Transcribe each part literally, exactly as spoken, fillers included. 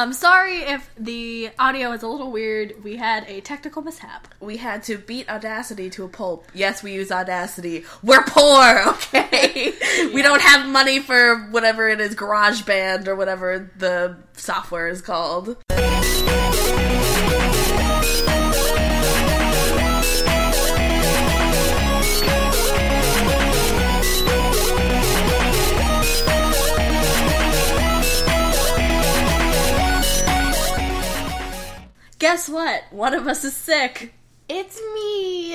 I'm sorry if the audio is a little weird. We had a technical mishap. We had to beat Audacity to a pulp. Yes, we use Audacity. We're poor, okay? Yeah. We don't have money for whatever it is, GarageBand or whatever the software is called. Guess what? One of us is sick. It's me!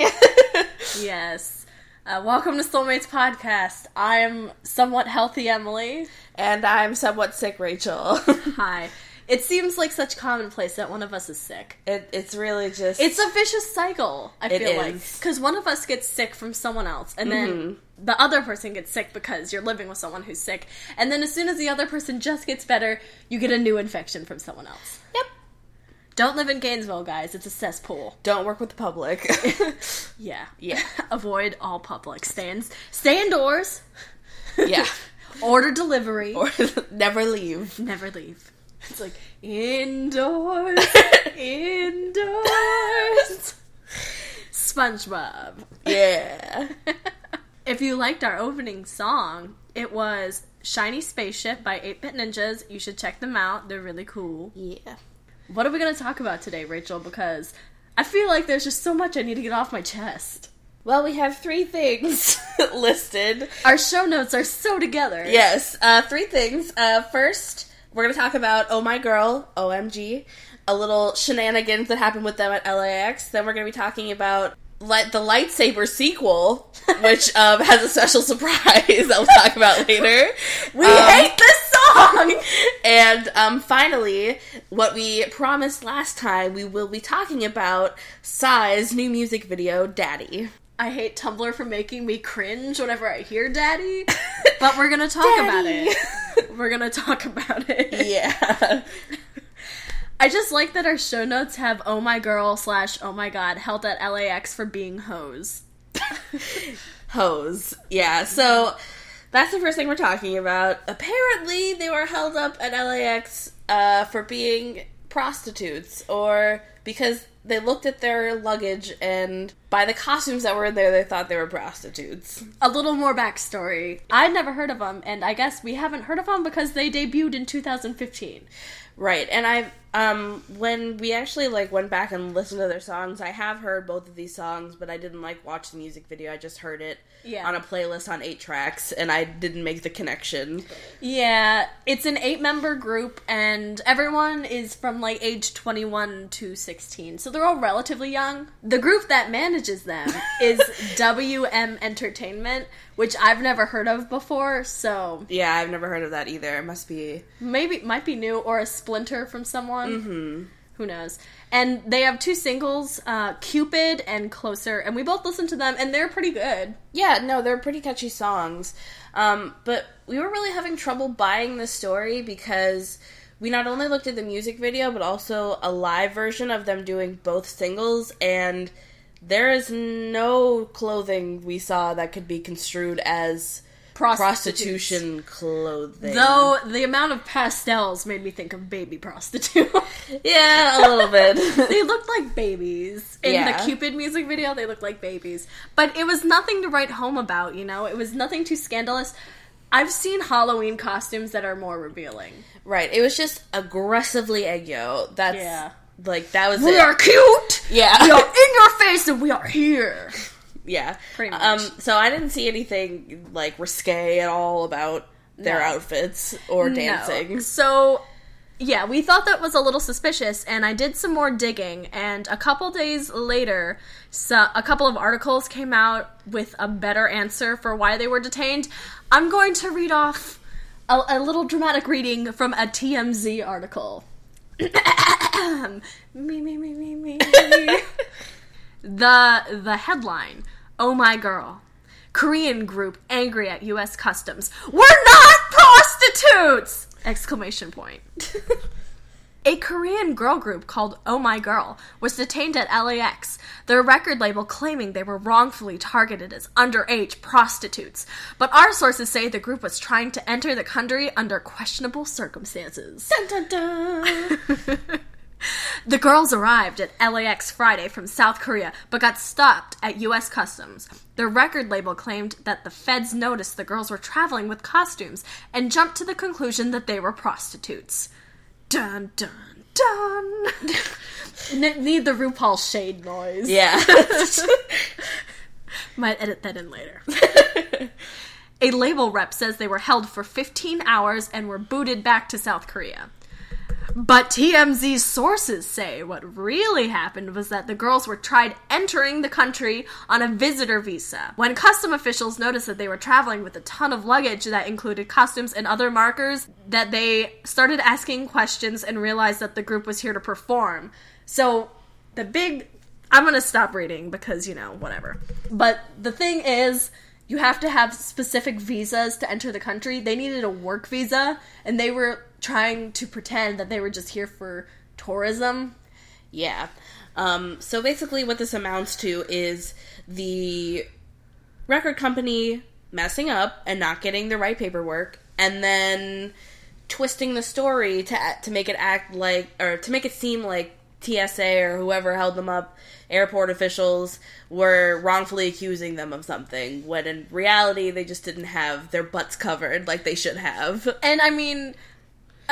Yes. Uh, welcome to Soulmates Podcast. I'm somewhat healthy, Emily. And I'm somewhat sick, Rachel. Hi. It seems like such commonplace that one of us is sick. It, it's really just... It's a vicious cycle, I feel is. like. Because one of us gets sick from someone else, and mm-hmm. then the other person gets sick because you're living with someone who's sick. And then as soon as the other person just gets better, you get a new infection from someone else. Yep. Don't live in Gainesville, guys. It's a cesspool. Don't work with the public. yeah. Yeah. Avoid all public. Stay, in, stay indoors. Yeah. Order delivery. Or, never leave. Never leave. It's like, indoors. Indoors. SpongeBob. Yeah. If you liked our opening song, it was Shiny Spaceship by eight-Bit Ninjas. You should check them out. They're really cool. Yeah. What are we going to talk about today, Rachel? Because I feel like there's just so much I need to get off my chest. Well, we have three things listed. Our show notes are so together. Yes, uh, three things. Uh, first, we're going to talk about Oh My Girl, O M G, a little shenanigans that happened with them at L A X. Then we're going to be talking about li- the lightsaber sequel, which um, has a special surprise that we'll talk about later. We um, hate this song! And um, finally, what we promised last time, we will be talking about Psy's new music video, Daddy. I hate Tumblr for making me cringe whenever I hear Daddy, but we're gonna talk about it. We're gonna talk about it. Yeah. I just like that our show notes have Oh My Girl slash Oh My God held at L A X for being hoes. Hoes. Yeah, so... That's the first thing we're talking about. Apparently, they were held up at L A X uh, for being prostitutes, or because they looked at their luggage, and by the costumes that were in there, they thought they were prostitutes. A little more backstory. I'd never heard of them, and I guess we haven't heard of them because they debuted in two thousand fifteen. Right, and I've, um, when we actually, like, went back and listened to their songs, I have heard both of these songs, but I didn't, like, watch the music video, I just heard it yeah. on a playlist on eight tracks, and I didn't make the connection. Yeah, it's an eight-member group, and everyone is from, like, age twenty-one to sixteen, so they're all relatively young. The group that manages them is W M Entertainment, which I've never heard of before, so... Yeah, I've never heard of that either, it must be... Maybe, might be new, or a splinter from someone. Mm-hmm. Who knows? And they have two singles, uh, Cupid and Closer, and we both listened to them, and they're pretty good. Yeah, no, they're pretty catchy songs. Um, but we were really having trouble buying the story because we not only looked at the music video, but also a live version of them doing both singles, and there is no clothing we saw that could be construed as... prostitution clothing. Though, the amount of pastels made me think of baby prostitute. Yeah, a little bit. They looked like babies. In yeah. the Cupid music video, they looked like babies. But it was nothing to write home about, you know? It was nothing too scandalous. I've seen Halloween costumes that are more revealing. Right, it was just aggressively egg-yo. That's, yeah. like, that was we it. We are cute! Yeah. We are in your face and we are here! Yeah. Pretty much. Um, so I didn't see anything, like, risque at all about their no. outfits or dancing. No. So, yeah, we thought that was a little suspicious, and I did some more digging, and a couple days later, so a couple of articles came out with a better answer for why they were detained. I'm going to read off a, a little dramatic reading from a T M Z article. me, me, me, me, me, me. The the headline, Oh My Girl, Korean group angry at U S Customs. We're not prostitutes! Exclamation point. A Korean girl group called Oh My Girl was detained at L A X, their record label claiming they were wrongfully targeted as underage prostitutes. But our sources say the group was trying to enter the country under questionable circumstances. Dun, dun, dun. The girls arrived at L A X Friday from South Korea, but got stopped at U S Customs. Their record label claimed that the feds noticed the girls were traveling with costumes and jumped to the conclusion that they were prostitutes. Dun, dun, dun. Need the RuPaul shade noise. Yeah. Might edit that in later. A label rep says they were held for fifteen hours and were booted back to South Korea. But T M Z sources say what really happened was that the girls were tried entering the country on a visitor visa. When custom officials noticed that they were traveling with a ton of luggage that included costumes and other markers, that they started asking questions and realized that the group was here to perform. So, the big... I'm gonna stop reading because, you know, whatever. But the thing is... you have to have specific visas to enter the country. They needed a work visa, and they were trying to pretend that they were just here for tourism. Yeah. Um, so basically what this amounts to is the record company messing up and not getting the right paperwork, and then twisting the story to to make it act like, or to make it seem like T S A or whoever held them up, airport officials, were wrongfully accusing them of something, when in reality they just didn't have their butts covered like they should have. And I mean,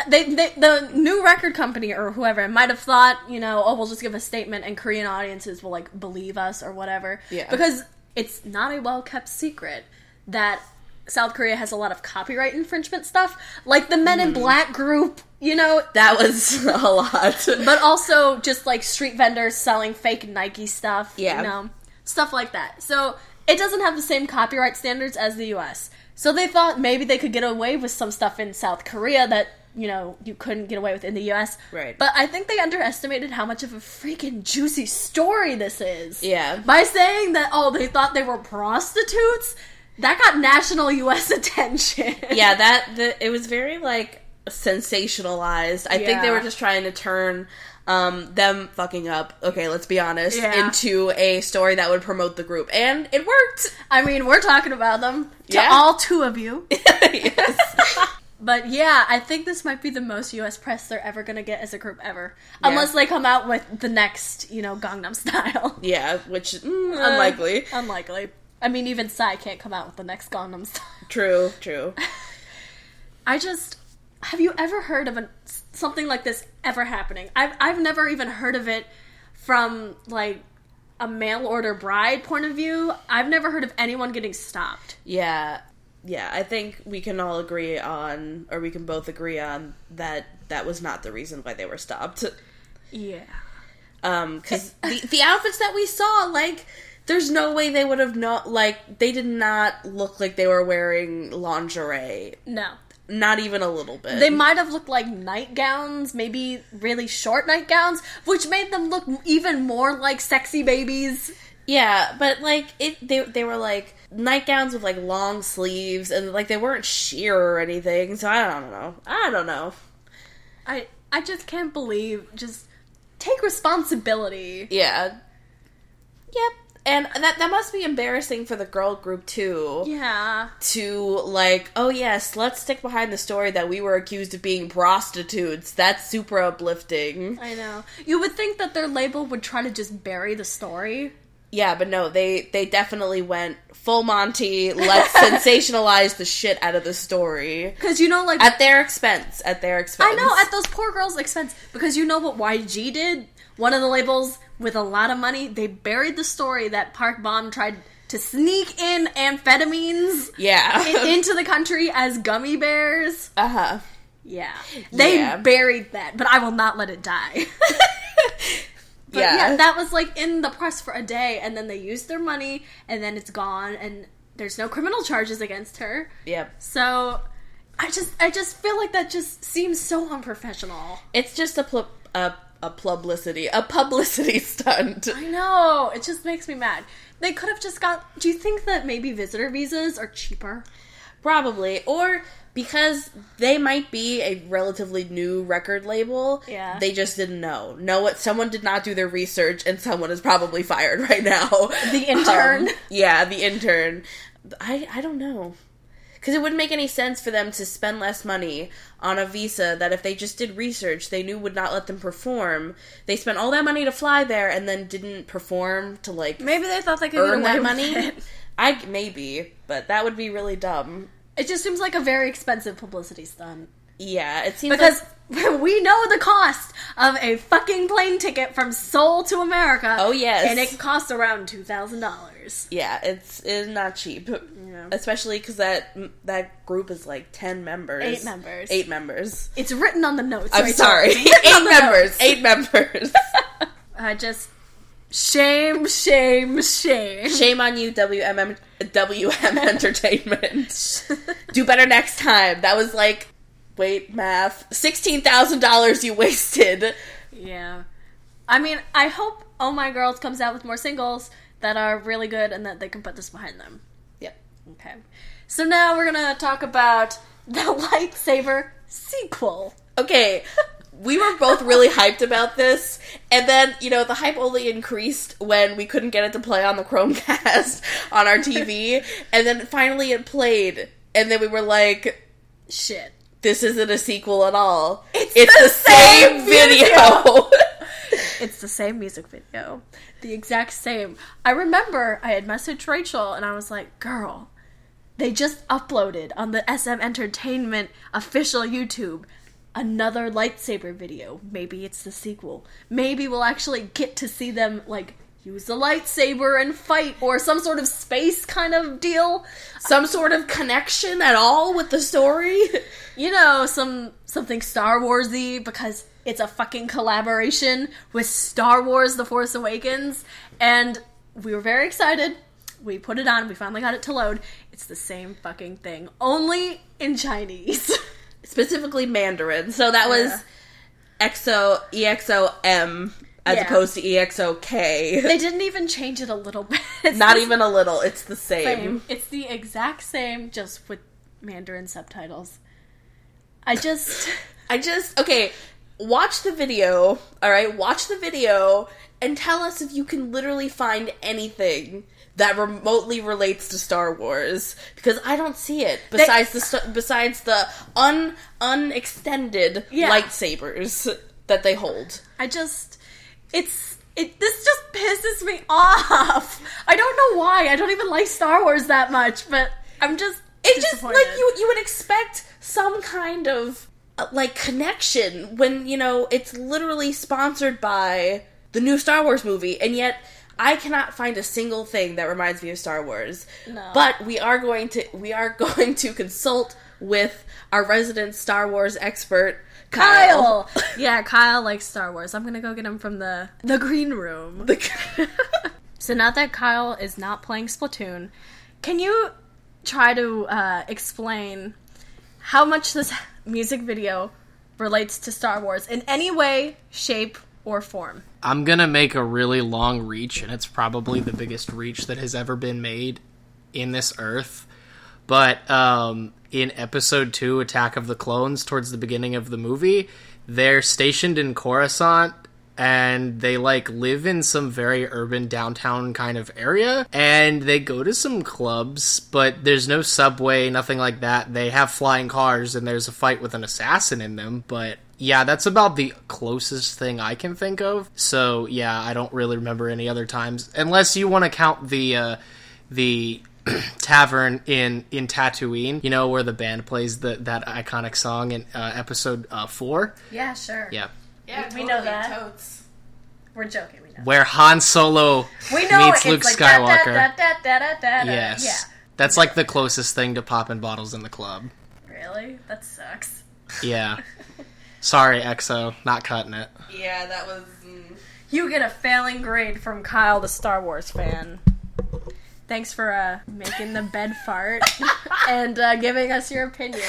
they, they the new record company or whoever might have thought, you know, oh, we'll just give a statement and Korean audiences will, like, believe us or whatever. Yeah. Because it's not a well-kept secret that South Korea has a lot of copyright infringement stuff. Like the Men mm. in Black group, you know. That was a lot. But also just like street vendors selling fake Nike stuff. Yeah. You know, stuff like that. So it doesn't have the same copyright standards as the U S. So they thought maybe they could get away with some stuff in South Korea that, you know, you couldn't get away with in the U S. Right. But I think they underestimated how much of a freaking juicy story this is. Yeah. By saying that, oh, they thought they were prostitutes? That got national U S attention. Yeah, that the, it was very, like, sensationalized. I yeah. think they were just trying to turn um, them fucking up, okay, let's be honest, yeah. into a story that would promote the group. And it worked! I mean, we're talking about them. To yeah. all two of you. Yes. But yeah, I think this might be the most U S press they're ever going to get as a group ever. Yeah. Unless they come out with the next, you know, Gangnam Style. Yeah, which, mm, uh, unlikely. Unlikely. I mean, even Psy can't come out with the next Gangnam Style. True, true. I just... Have you ever heard of a, something like this ever happening? I've, I've never even heard of it from, like, a mail-order bride point of view. I've never heard of anyone getting stopped. Yeah. Yeah, I think we can all agree on, or we can both agree on, that that was not the reason why they were stopped. Yeah. Um, 'cause the, the outfits that we saw, like... there's no way they would have not, like, they did not look like they were wearing lingerie. No. Not even a little bit. They might have looked like nightgowns, maybe really short nightgowns, which made them look even more like sexy babies. Yeah, but, like, it, they they were, like, nightgowns with, like, long sleeves, and, like, they weren't sheer or anything, so I don't know. I don't know. I, I just can't believe, just take responsibility. Yeah. Yep. And that that must be embarrassing for the girl group, too. Yeah. To, like, oh, yes, let's stick behind the story that we were accused of being prostitutes. That's super uplifting. I know. You would think that their label would try to just bury the story. Yeah, but no, they, they definitely went full Monty, let's sensationalize the shit out of the story. Because, you know, like... At their expense. At their expense. I know, at those poor girls' expense. Because you know what Y G did? One of the labels... with a lot of money, they buried the story that Park Bom tried to sneak in amphetamines yeah. in, into the country as gummy bears. Uh-huh. Yeah. They yeah. buried that, but I will not let it die. But yeah. yeah, that was, like, in the press for a day, and then they used their money, and then it's gone, and there's no criminal charges against her. Yep. So, I just, I just feel like that just seems so unprofessional. It's just a... Pl- a A publicity, a publicity stunt. I know. It just makes me mad. They could have just got... Do you think that maybe visitor visas are cheaper? Probably. Or because they might be a relatively new record label. Yeah. They just didn't know. No, what someone did not do their research, and someone is probably fired right now. The intern. Um, yeah, the intern. I I don't know. Because it wouldn't make any sense for them to spend less money on a visa that if they just did research, they knew would not let them perform. They spent all that money to fly there and then didn't perform to, like, maybe they thought they could earn that money. I maybe, but that would be really dumb. It just seems like a very expensive publicity stunt. Yeah, it seems because like... we know the cost of a fucking plane ticket from Seoul to America. Oh yes, and it costs around two thousand dollars. Yeah, it's it's not cheap, yeah. Especially because that that group is like ten members, eight members, eight members. It's written on the notes. I'm right sorry, eight members, eight members. I just. Shame, shame, shame. Shame on you, W M, W M Entertainment. Do better next time. That was like, wait, math. sixteen thousand dollars you wasted. Yeah. I mean, I hope Oh My Girl comes out with more singles that are really good and that they can put this behind them. Yep. Okay. So now we're going to talk about the lightsaber sequel. Okay. We were both really hyped about this, and then, you know, the hype only increased when we couldn't get it to play on the Chromecast on our T V, and then finally it played, and then we were like, shit, this isn't a sequel at all. It's, it's the, the same, same video! video. It's the same music video. The exact same. I remember I had messaged Rachel, and I was like, girl, they just uploaded on the S M Entertainment official YouTube another lightsaber video. Maybe it's the sequel. Maybe we'll actually get to see them, like, use the lightsaber and fight, or some sort of space kind of deal. Some sort of connection at all with the story. You know, some something Star Wars-y, because it's a fucking collaboration with Star Wars The Force Awakens. And we were very excited. We put it on. We finally got it to load. It's the same fucking thing. Only in Chinese. Specifically Mandarin. So that was yeah. X O, E X O M as yeah. opposed to E X O K. They didn't even change it a little bit. It's not even a little. It's the same. same. It's the exact same, just with Mandarin subtitles. I just... I just... Okay, watch the video, alright? Watch the video and tell us if you can literally find anything that remotely relates to Star Wars, because I don't see it besides they, the stu- besides the un unextended yeah. lightsabers that they hold. I just it's it this just pisses me off. I don't know why. I don't even like Star Wars that much, but I'm just it just like you you would expect some kind of uh, like connection when, you know, it's literally sponsored by the new Star Wars movie, and yet I cannot find a single thing that reminds me of Star Wars. No. But we are going to we are going to consult with our resident Star Wars expert, Kyle. Kyle. Yeah, Kyle likes Star Wars. I'm gonna go get him from the the green room. The... So now that Kyle is not playing Splatoon, can you try to uh, explain how much this music video relates to Star Wars in any way, shape, or form? I'm gonna make a really long reach, and it's probably the biggest reach that has ever been made in this earth. But um, in episode two, Attack of the Clones, towards the beginning of the movie, they're stationed in Coruscant, and they, like, live in some very urban downtown kind of area, and they go to some clubs, but there's no subway, nothing like that. They have flying cars, and there's a fight with an assassin in them, but... yeah, that's about the closest thing I can think of. So, yeah, I don't really remember any other times. Unless you want to count the uh, the tavern in, in Tatooine, you know, where the band plays the, that iconic song in uh, episode uh, four. Yeah, sure. Yeah, yeah, we, we totally know that. Totes. We're joking, we know. Where Han Solo we know meets Luke like Skywalker. Da, da, da, da, da, da, da. Yes. Yeah. That's like the closest thing to popping bottles in the club. Really? That sucks. Yeah. Sorry, E X O. Not cutting it. Yeah, that was... Mm. You get a failing grade from Kyle, the Star Wars fan. Thanks for uh, making the bed fart and uh, giving us your opinion.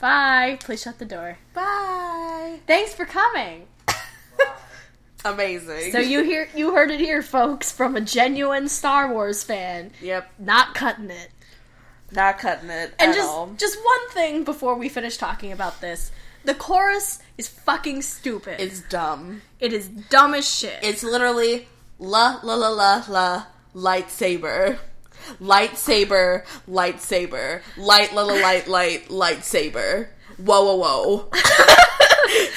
Bye. Please shut the door. Bye. Thanks for coming. Amazing. So you hear you heard it here, folks, from a genuine Star Wars fan. Yep. Not cutting it. Not cutting it and at just, all. And just one thing before we finish talking about this. The chorus is fucking stupid. It's dumb. It is dumb as shit. It's literally la la la la la lightsaber. Lightsaber, lightsaber, light la la light light lightsaber. Whoa whoa whoa. Light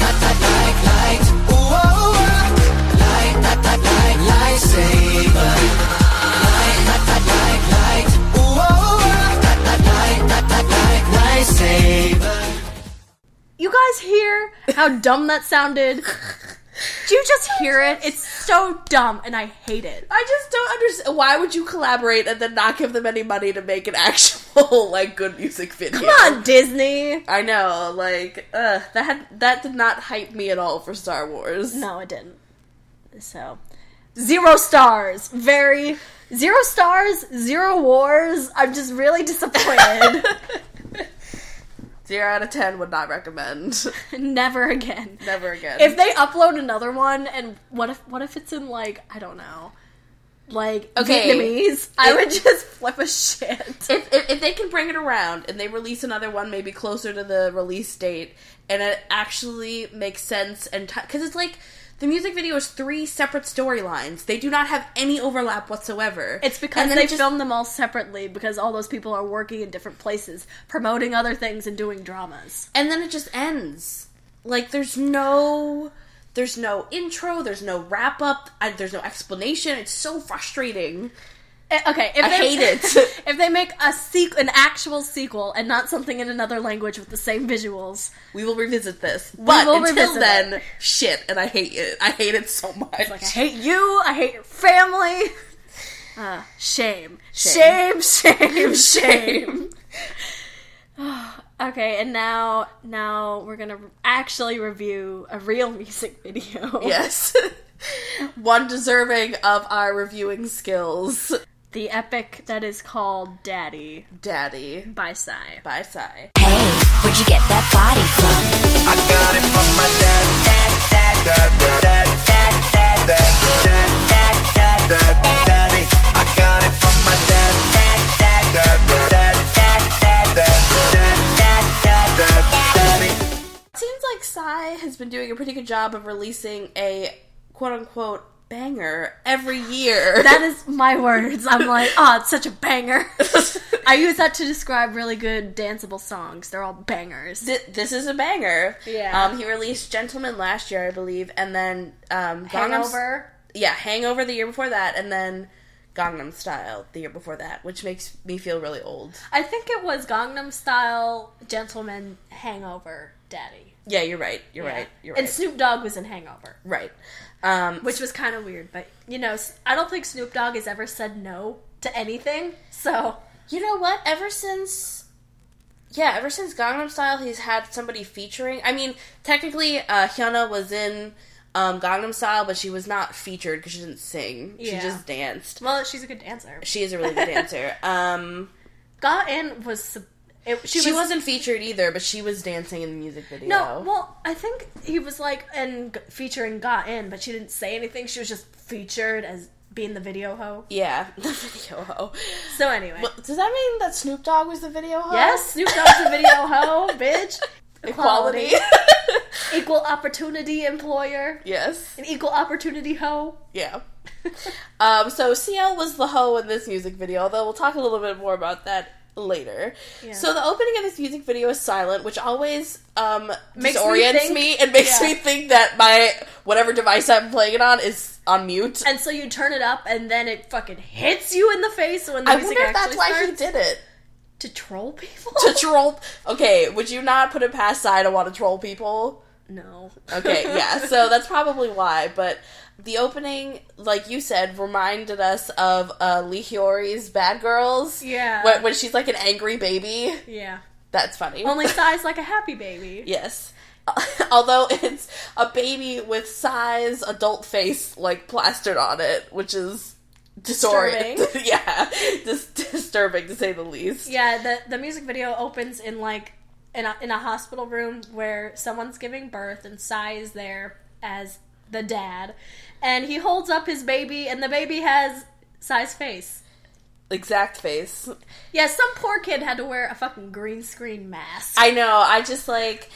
light light light whoa light light light light lightsaber. Light light light light light whoa light light light light light lightsaber. You guys hear how dumb that sounded? Do you just hear it? It's so dumb, and I hate it. I just don't understand. Why would you collaborate and then not give them any money to make an actual, like, good music video? Come on, Disney! I know, like, ugh, that, had, that did not hype me at all for Star Wars. No, it didn't. So, zero stars. Very, zero stars, zero wars. I'm just really disappointed. Zero out of ten would not recommend. Never again. Never again. If they upload another one, and what if what if it's in, like, I don't know, like, okay, Vietnamese? If, I would just flip a shit. If, if if they can bring it around, and they release another one maybe closer to the release date, and it actually makes sense, and because t- it's like, the music video is three separate storylines. They do not have any overlap whatsoever. It's because they just filmed them all separately because all those people are working in different places, promoting other things and doing dramas. And then it just ends. Like, there's no... There's no intro, there's no wrap-up, there's no explanation. It's so frustrating. Okay, if I they, hate it. If they make a sequ- an actual sequel and not something in another language with the same visuals, we will revisit this. But until then, it. shit, and I hate it. I hate it so much. It's like, I hate you. I hate your family. Uh, shame. Shame. Shame. Shame. Shame. shame. Okay, and now, now we're gonna actually review a real music video. Yes, one deserving of our reviewing skills. The epic that is called Daddy. Daddy. By Psy. By Psy. Hey, where'd you get that body from? I got it from my dad. Dad, dad, dad, dad, dad, dad, dad, dad, dad, dad, daddy. I got it from my dad. Dad, dad, dad, dad, dad, dad, dad, dad, daddy. It seems like Psy has been doing a pretty good job of releasing a quote-unquote banger every year. That is my words. I'm like, oh, it's such a banger. I use that to describe really good danceable songs. They're all bangers. Th- this is a banger. Yeah. Um, he released Gentleman last year, I believe, and then um, Hangover. Gangnam, yeah, Hangover the year before that, and then Gangnam Style the year before that, which makes me feel really old. I think it was Gangnam Style, Gentleman, Hangover, Daddy. Yeah, you're right. You're yeah. right. You're right. And Snoop Dogg was in Hangover. Right. Um, Which was kind of weird, but, you know, I don't think Snoop Dogg has ever said no to anything, so... You know what? Ever since... Yeah, ever since Gangnam Style, he's had somebody featuring... I mean, technically, uh, Hyuna was in um, Gangnam Style, but she was not featured because she didn't sing. Yeah. She just danced. Well, she's a good dancer. She is a really good dancer. Um, Ga-In was... It, she she was, wasn't featured either, but she was dancing in the music video. No, well, I think he was, like, and featuring Ga-In, but she didn't say anything. She was just featured as being the video hoe. Yeah, the video hoe. So anyway. Well, does that mean that Snoop Dogg was the video hoe? Yes, Snoop Dogg's the video hoe, bitch. Equality. Equality. Equal opportunity employer. Yes. An equal opportunity hoe. Yeah. um. So C L was the hoe in this music video, although we'll talk a little bit more about that later. Yeah. So the opening of this music video is silent, which always um, disorients me, me and makes yeah. me think that my whatever device I'm playing it on is on mute. And so you turn it up and then it fucking hits you in the face when the I music actually starts. I wonder if that's why he did it. To troll people? To troll... Okay, would you not put it past Psy to want to troll people? No. Okay, yeah, so that's probably why, but... The opening, like you said, reminded us of uh, Lee Hyori's Bad Girls. Yeah. When, when she's like an angry baby. Yeah. That's funny. Only Psy's like a happy baby. Yes. Although it's a baby with Psy's adult face, like, plastered on it, which is disturbing. Disori- yeah. Dis- disturbing, to say the least. Yeah, the, the music video opens in, like, in a, in a hospital room where someone's giving birth and Psy is there as the dad, and he holds up his baby, and the baby has Psy's face. exact face. Yeah, some poor kid had to wear a fucking green screen mask. I know, I just, like,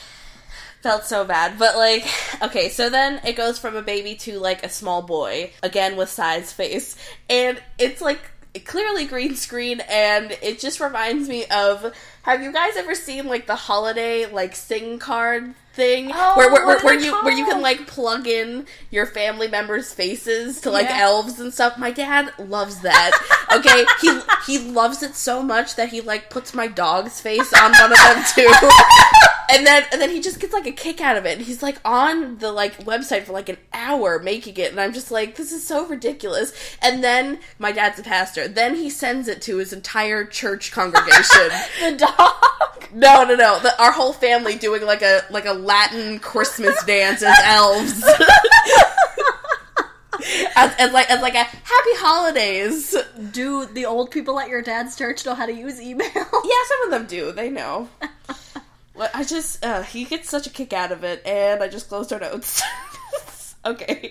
felt so bad. But, like, okay, so then it goes from a baby to, like, a small boy, again with Psy's face, and it's, like, clearly green screen, and it just reminds me of, have you guys ever seen, like, the holiday, like, sing card thing? Oh, where where, where, where you called? Where you can, like, plug in your family members' faces to, like, yeah. elves and stuff. My dad loves that. Okay, he he loves it so much that he, like, puts my dog's face on one of them too. And then and then he just gets, like, a kick out of it. And he's, like, on the, like, website for, like, an hour making it. And I'm just like, this is so ridiculous. And then, my dad's a pastor. Then he sends it to his entire church congregation. The dog? No, no, no. The, our whole family doing, like, a like a Latin Christmas dance as elves. As, as, like, as, like, a happy holidays. Do the old people at your dad's church know how to use email? Yeah, some of them do. They know. I just, uh, he gets such a kick out of it, and I just closed our notes. Okay.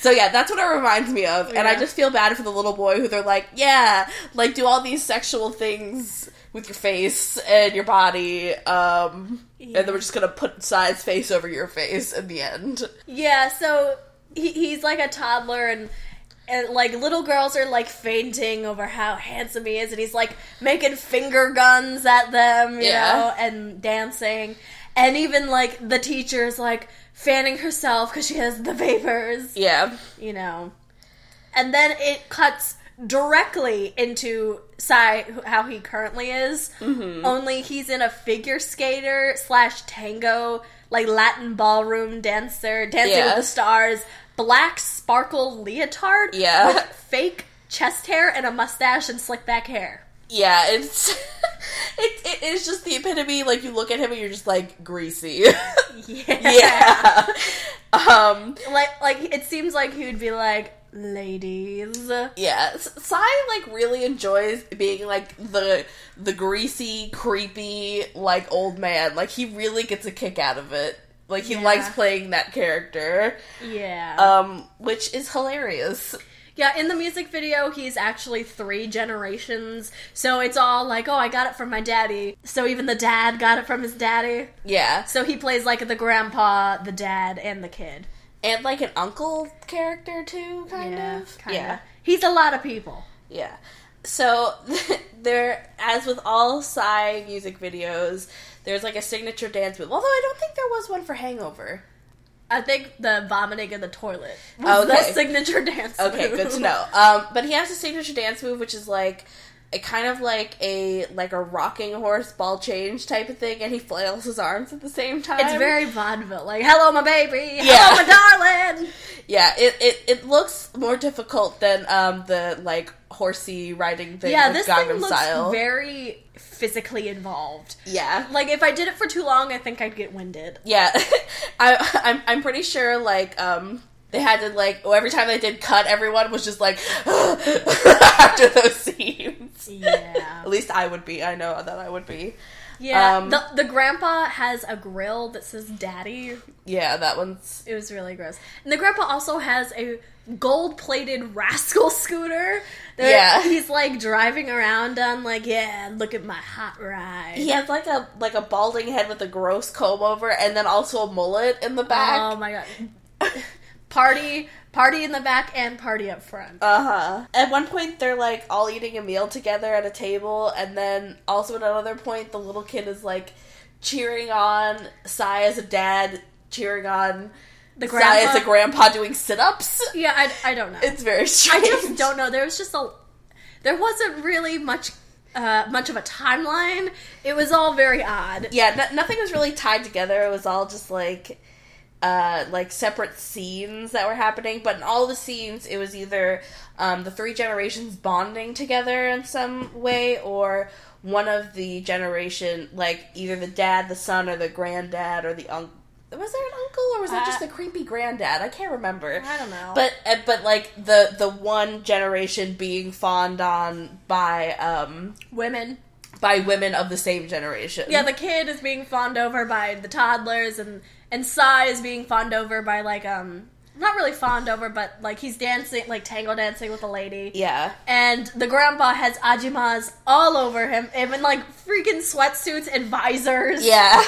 So yeah, that's what it reminds me of, and yeah. I just feel bad for the little boy who they're like, yeah, like, do all these sexual things with your face and your body, um, yeah. and then we're just gonna put Psy's face over your face in the end. Yeah, so he, he's like a toddler, and... and, like, little girls are, like, fainting over how handsome he is, and he's, like, making finger guns at them, you yeah. know, and dancing. And even, like, the teacher's, like, fanning herself because she has the vapors. Yeah. You know. And then it cuts directly into Psy, how he currently is, mm-hmm. only he's in a figure skater slash tango, like, Latin ballroom dancer, dancing yeah. with the stars, black sparkle leotard yeah. with fake chest hair and a mustache and slick back hair. Yeah, it's it, it is just the epitome. Like, you look at him and you're just like, greasy. Yeah. Yeah. Um, like like it seems like he would be like, ladies. Yeah. Psy, like, really enjoys being, like, the the greasy, creepy, like, old man. Like, he really gets a kick out of it. Like, he yeah. likes playing that character. Yeah. Um, which is hilarious. Yeah, in the music video, he's actually three generations, so it's all like, oh, I got it from my daddy. So even the dad got it from his daddy. Yeah. So he plays, like, the grandpa, the dad, and the kid. And, like, an uncle character, too, kind yeah, of. Kinda. Yeah. He's a lot of people. Yeah. So, there, as with all Psy music videos, there's, like, a signature dance move. Although, I don't think there was one for Hangover. I think the vomiting in the toilet was okay. the signature dance okay, move. Okay, good to know. Um, but he has a signature dance move, which is, like, a kind of like a like a rocking horse ball change type of thing, and he flails his arms at the same time. It's very vaudeville, like, hello my baby, hello yeah. my darling. Yeah, it, it it looks more difficult than um the like horsey riding thing. Yeah, this Gangnam thing looks style. Very physically involved. Yeah, like if I did it for too long, I think I'd get winded. Yeah, I I'm I'm pretty sure like um. They had to, like, oh, every time they did cut, everyone was just, like, after those scenes. Yeah. At least I would be. I know that I would be. Yeah. Um, the, the grandpa has a grill that says daddy. Yeah, that one's... It was really gross. And the grandpa also has a gold-plated rascal scooter. Yeah. He's, like, driving around on, like, yeah, look at my hot ride. He has, like, a like a balding head with a gross comb-over and then also a mullet in the back. Oh, my God. Party, party in the back and party up front. Uh-huh. At one point, they're, like, all eating a meal together at a table, and then also at another point, the little kid is, like, cheering on Psy as a dad, cheering on the grandpa. Psy as a grandpa doing sit-ups. Yeah, I, I don't know. It's very strange. I just don't know. There was just a... There wasn't really much... Uh, much of a timeline. It was all very odd. Yeah, no, nothing was really tied together. It was all just, like... Uh, like, separate scenes that were happening, but in all the scenes, it was either um, the three generations bonding together in some way, or one of the generation, like, either the dad, the son, or the granddad, or the uncle. Was there an uncle, or was uh, that just the creepy granddad? I can't remember. I don't know. But, uh, but like, the, the one generation being fawned on by, um... women. By women of the same generation. Yeah, the kid is being fawned over by the toddlers, and... And Psy is being fawned over by, like, um, not really fawned over, but, like, he's dancing, like, tango dancing with a lady. Yeah. And the grandpa has ajimas all over him, even, like, freaking sweatsuits and visors. Yeah.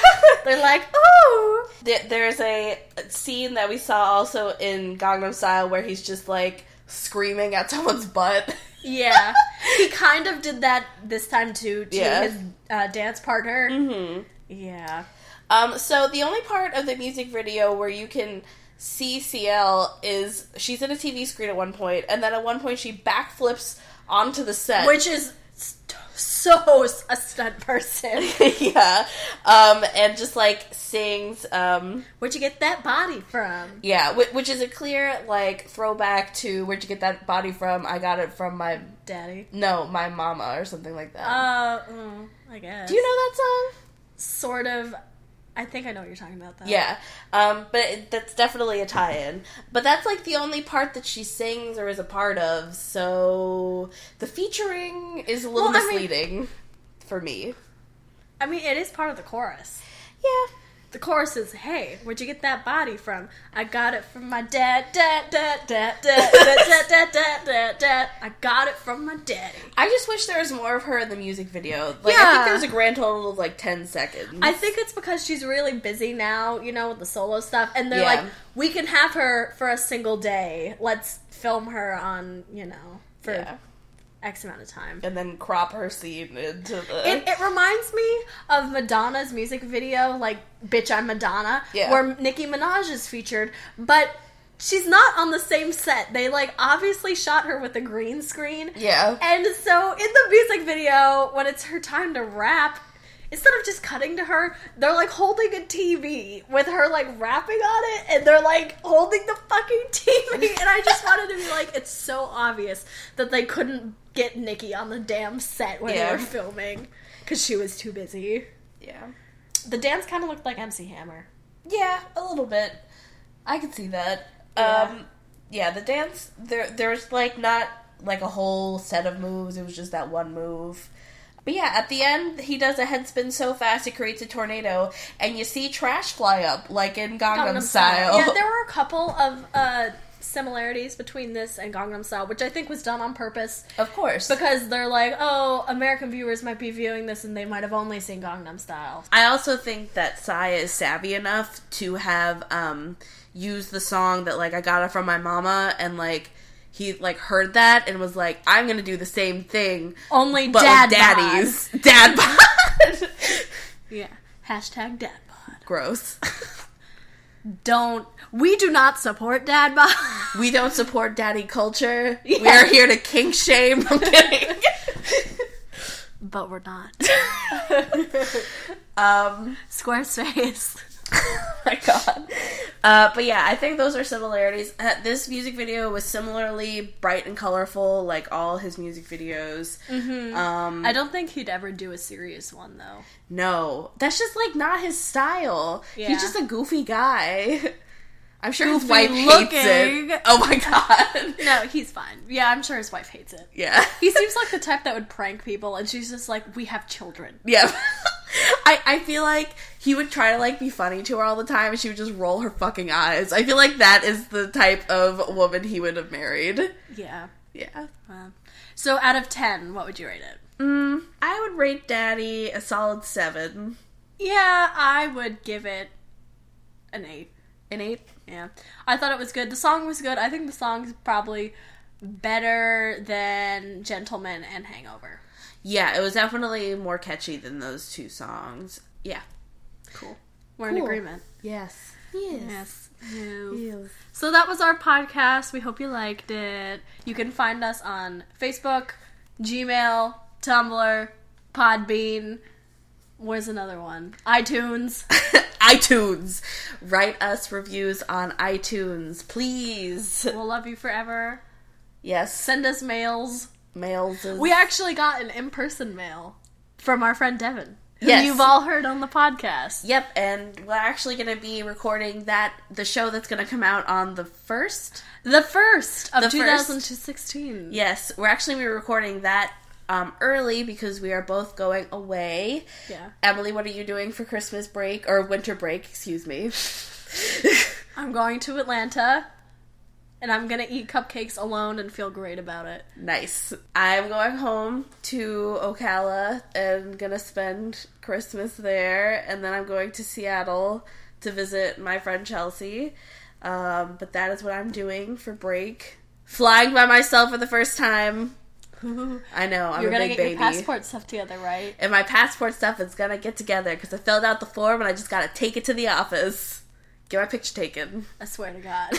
They're like, oh! There's a scene that we saw also in Gangnam Style where he's just, like, screaming at someone's butt. Yeah. He kind of did that this time, too, to yeah. his uh, dance partner. Mm-hmm. Yeah. Um, so the only part of the music video where you can... C L is, she's in a T V screen at one point, and then at one point she backflips onto the set. Which is st- so a stunt person. Yeah. Um, and just, like, sings, um... Where'd you get that body from? Yeah, which, which is a clear, like, throwback to where'd you get that body from, I got it from my... Daddy? No, my mama, or something like that. Uh, mm, I guess. Do you know that song? Sort of... I think I know what you're talking about, though. Yeah, um, but it, that's definitely a tie-in. But that's, like, the only part that she sings or is a part of, so the featuring is a little well, misleading I mean, for me. I mean, it is part of the chorus. Yeah. The chorus is, hey, where'd you get that body from? I got it from my dad, dad, dad, dad, dad, dad, dad, dad, dad, dad, dad. I got it from my daddy. I just wish there was more of her in the music video. Like, yeah. I think there was a grand total of, like, ten seconds. I think it's because she's really busy now, you know, with the solo stuff. And they're yeah. like, we can have her for a single day. Let's film her on, you know, for... Yeah. X amount of time. And then crop her scene into the... It, it reminds me of Madonna's music video, like, Bitch, I'm Madonna, yeah. where Nicki Minaj is featured, but she's not on the same set. They, like, obviously shot her with a green screen. Yeah. And so, in the music video, when it's her time to rap, instead of just cutting to her, they're, like, holding a T V with her, like, rapping on it, and they're, like, holding the fucking T V, and I just wanted to be like, it's so obvious that they couldn't get Nikki on the damn set when yeah. they were filming, because she was too busy. Yeah. The dance kind of looked like M C Hammer. Yeah, a little bit. I could see that. Yeah. Um, yeah, the dance, there, there's, like, not, like, a whole set of moves, it was just that one move. But yeah, at the end, he does a headspin so fast it creates a tornado, and you see trash fly up, like in Gangnam, Gangnam Style. Style. Yeah, there were a couple of, uh... similarities between this and Gangnam Style, which I think was done on purpose. Of course. Because they're like, oh, American viewers might be viewing this and they might have only seen Gangnam Style. I also think that Psy is savvy enough to have um, used the song that, like, I got it from my mama, and, like, he, like, heard that and was like, I'm gonna do the same thing. Only but dad with daddies. Bod. Dad bod. Yeah. Hashtag dad bod. Gross. Don't we do not support dad bod. We don't support daddy culture. Yeah. We are here to kink shame. I'm kidding. But we're not. um Squarespace. Oh my god. Uh but yeah, I think those are similarities. Uh, this music video was similarly bright and colorful, like all his music videos. Mm-hmm. Um I don't think he'd ever do a serious one though. No. That's just, like, not his style. Yeah. He's just a goofy guy. I'm sure goofy his wife looking. hates it. Oh my god. No, he's fine. Yeah, I'm sure his wife hates it. Yeah. He seems like the type that would prank people, and she's just like, we have children. Yeah. I, I feel like he would try to, like, be funny to her all the time, and she would just roll her fucking eyes. I feel like that is the type of woman he would have married. Yeah. Yeah. Wow. So, out of ten, what would you rate it? Mm, I would rate Daddy a solid seven. Yeah, I would give it an eight. An eight? Yeah. I thought it was good. The song was good. I think the song's probably better than Gentleman and Hangover. Yeah, it was definitely more catchy than those two songs. Yeah. Cool. We're cool. in agreement. Yes. Yes. Yes. Yes. So that was our podcast. We hope you liked it. You can find us on Facebook, Gmail, Tumblr, Podbean. Where's another one? iTunes. iTunes. Write us reviews on iTunes, please. We'll love you forever. Yes. Send us mails. Mails. Is... We actually got an in-person mail from our friend Devin, who yes. you've all heard on the podcast. Yep, and we're actually going to be recording that the show that's going to come out on the first, the first of the twenty sixteen. First. Yes, we're actually going to be recording that um, early because we are both going away. Yeah, Emily, what are you doing for Christmas break or winter break? Excuse me. I'm going to Atlanta. And I'm going to eat cupcakes alone and feel great about it. Nice. I'm going home to Ocala and going to spend Christmas there. And then I'm going to Seattle to visit my friend Chelsea. Um, but that is what I'm doing for break. Flying by myself for the first time. I know, I'm You're a big baby. You're gonna get your passport stuff together, right? And my passport stuff is gonna get together, because I filled out the form and I just gotta take it to the office. Get my picture taken. I swear to God.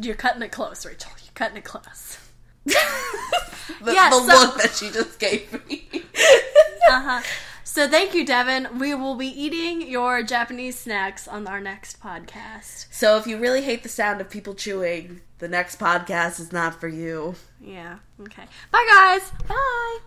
You're cutting it close, Rachel. You're cutting it close. the yeah, the so- look that she just gave me. uh-huh. So thank you, Devin. We will be eating your Japanese snacks on our next podcast. So if you really hate the sound of people chewing, the next podcast is not for you. Yeah. Okay. Bye, guys. Bye.